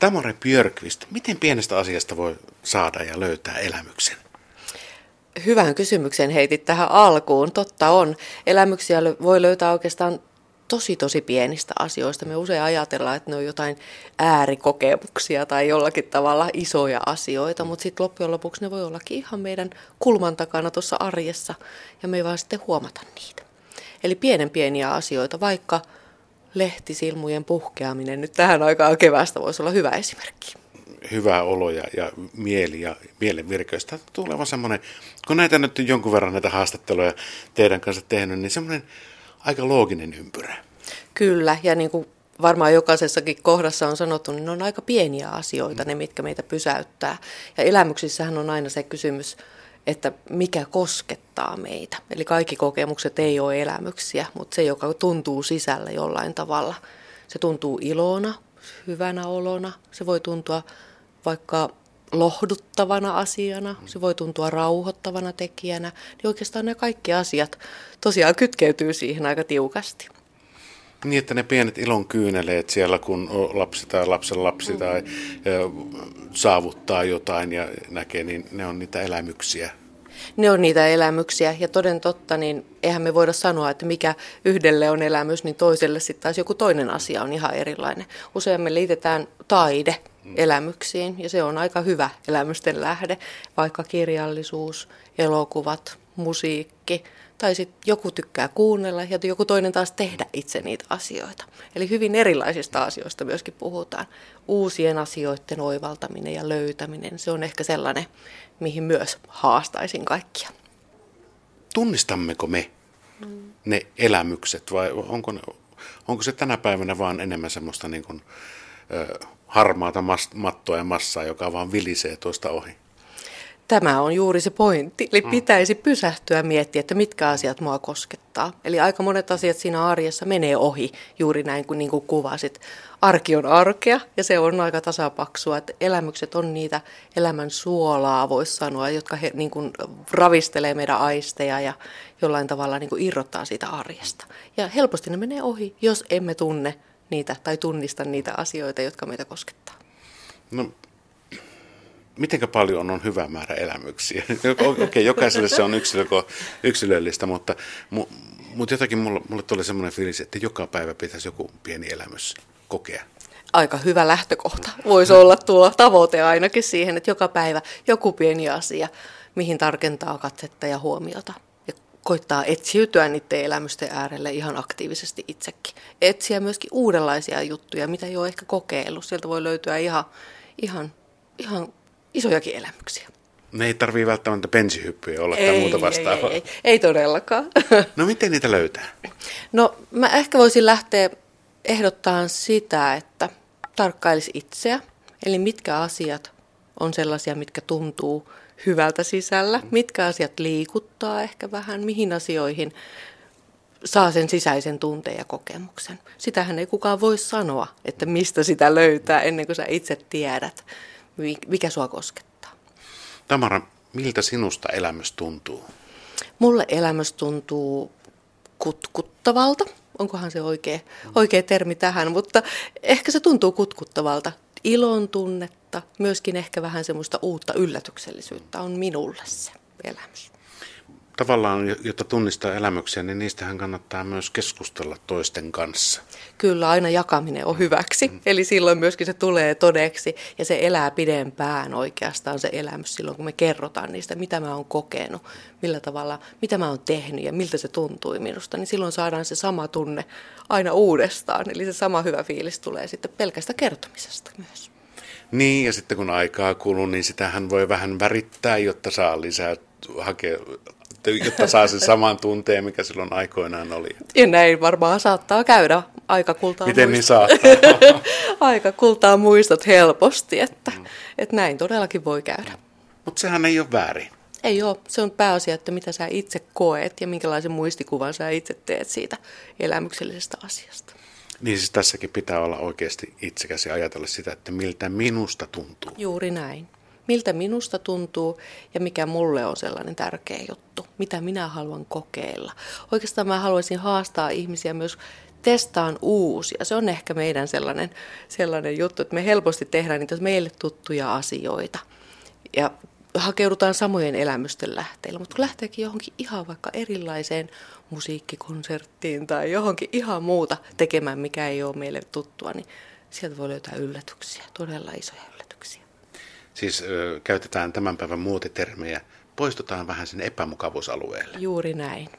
Tamara Björkvist, miten pienestä asiasta voi saada ja löytää elämyksen? Hyvän kysymyksen heitit tähän alkuun. Totta on. Elämyksiä voi löytää oikeastaan tosi pienistä asioista. Me usein ajatellaan, että ne on jotain äärikokemuksia tai jollakin tavalla isoja asioita, mutta sitten loppujen lopuksi ne voi ollakin ihan meidän kulman takana tuossa arjessa ja me ei vaan sitten huomata niitä. Eli pienen pieniä asioita, vaikka lehtisilmujen puhkeaminen nyt tähän aikaan keväästä voisi olla hyvä esimerkki. Hyvä olo ja mieli ja mielen virkeys. Tämä tulee vaan semmoinen, kun näitä nyt jonkun verran näitä haastatteluja teidän kanssa tehnyt, niin semmoinen aika looginen ympyrä. Kyllä, ja niin kuin varmaan jokaisessakin kohdassa on sanottu, niin ne on aika pieniä asioita, ne mitkä meitä pysäyttää. Ja elämyksissähän on aina se kysymys, että mikä koskettaa meitä. Eli kaikki kokemukset ei ole elämyksiä, mutta se, joka tuntuu sisällä jollain tavalla, se tuntuu ilona, hyvänä olona, se voi tuntua vaikka lohduttavana asiana, se voi tuntua rauhoittavana tekijänä, niin oikeastaan nämä kaikki asiat tosiaan kytkeytyy siihen aika tiukasti. Niin, että ne pienet ilon kyyneleet siellä, kun lapsi tai lapsen lapsi tai saavuttaa jotain ja näkee, niin ne on niitä elämyksiä. Ne on niitä elämyksiä ja toden totta, niin eihän me voida sanoa, että mikä yhdelle on elämys, niin toiselle sitten taas joku toinen asia on ihan erilainen. Usein me liitetään taide elämyksiin ja se on aika hyvä elämysten lähde, vaikka kirjallisuus, elokuvat, musiikki tai sitten joku tykkää kuunnella ja joku toinen taas tehdä itse niitä asioita. Eli hyvin erilaisista asioista myöskin puhutaan. Uusien asioiden oivaltaminen ja löytäminen, se on ehkä sellainen, mihin myös haastaisin kaikkia. Tunnistammeko me ne elämykset vai onko se tänä päivänä vaan enemmän semmoista niin kuin harmaata mattoa ja massaa, joka vaan vilisee tuosta ohi? Tämä on juuri se pointti. Eli pitäisi pysähtyä miettiä, että mitkä asiat mua koskettaa. Eli aika monet asiat siinä arjessa menee ohi, juuri näin kuin niin kuin kuvasit. Arki on arkea ja se on aika tasapaksua. Että elämykset on niitä elämän suolaa, voisi sanoa, jotka niin kuin ravistelee meidän aisteja ja jollain tavalla niin kuin irrottaa siitä arjesta. Ja helposti ne menee ohi, jos emme tunne niitä tai tunnista niitä asioita, jotka meitä koskettaa. No. Mitenkä paljon on hyvä määrä elämyksiä? Okei, jokaiselle se on yksilöllistä, mutta jotakin mulle tuli semmoinen fiilis, että joka päivä pitäisi joku pieni elämys kokea. Aika hyvä lähtökohta. Voisi olla tuo tavoite ainakin siihen, että joka päivä joku pieni asia, mihin tarkentaa katsetta ja huomiota. Ja koittaa etsiytyä niiden elämysten äärelle ihan aktiivisesti itsekin. Etsiä myöskin uudenlaisia juttuja, mitä ei ole ehkä kokeillut. Sieltä voi löytyä ihan isojakin elämyksiä. Ne ei tarvitse välttämättä pensihyppyjä olla tai muuta vastaavaa. Ei todellakaan. No miten niitä löytää? No mä ehkä voisin lähteä ehdottamaan sitä, että tarkkailisi itseä. Eli mitkä asiat on sellaisia, mitkä tuntuu hyvältä sisällä. Mitkä asiat liikuttaa ehkä vähän, mihin asioihin saa sen sisäisen tunteen ja kokemuksen. Sitähän ei kukaan voi sanoa, että mistä sitä löytää ennen kuin sä itse tiedät, mikä sua koskettaa. Tamara, miltä sinusta elämys tuntuu? Mulle elämys tuntuu kutkuttavalta. Onkohan se oikea termi tähän, mutta ehkä se tuntuu kutkuttavalta. Ilon tunnetta, myöskin ehkä vähän semmoista uutta yllätyksellisyyttä on minulle se elämys. Tavallaan, jotta tunnistaa elämyksiä, niin niistähän kannattaa myös keskustella toisten kanssa. Kyllä, aina jakaminen on hyväksi. Eli silloin myöskin se tulee todeksi ja se elää pidempään oikeastaan se elämys silloin, kun me kerrotaan niistä, mitä mä oon kokenut, millä tavalla, mitä mä oon tehnyt ja miltä se tuntui minusta. Niin silloin saadaan se sama tunne aina uudestaan. Eli se sama hyvä fiilis tulee sitten pelkästä kertomisesta myös. Niin, ja sitten kun aikaa kuluu, niin sitähän voi vähän värittää, jotta saa lisää hakea, jotta saa sen saman tunteen, mikä silloin aikoinaan oli. Ja näin varmaan saattaa käydä. Aika kultaa miten muistot. Niin saattaa? Aika kultaa muistot helposti, että näin todellakin voi käydä. Mutta sehän ei ole väärin. Ei ole. Se on pääasia, että mitä sä itse koet ja minkälaisen muistikuvan sä itse teet siitä elämyksellisestä asiasta. Niin siis tässäkin pitää olla oikeasti itsekäs ja ajatella sitä, että miltä minusta tuntuu. Juuri näin. Miltä minusta tuntuu ja mikä mulle on sellainen tärkeä juttu, mitä minä haluan kokeilla. Oikeastaan mä haluaisin haastaa ihmisiä myös testaan uusia. Se on ehkä meidän sellainen juttu, että me helposti tehdään niitä meille tuttuja asioita ja hakeudutaan samojen elämysten lähteillä. Mutta kun lähteekin johonkin ihan vaikka erilaiseen musiikkikonserttiin tai johonkin ihan muuta tekemään, mikä ei ole meille tuttua, niin sieltä voi löytää yllätyksiä, todella isoja yllätyksiä. Siis käytetään tämän päivän muotitermejä. Poistutaan vähän sen epämukavuusalueelle. Juuri näin.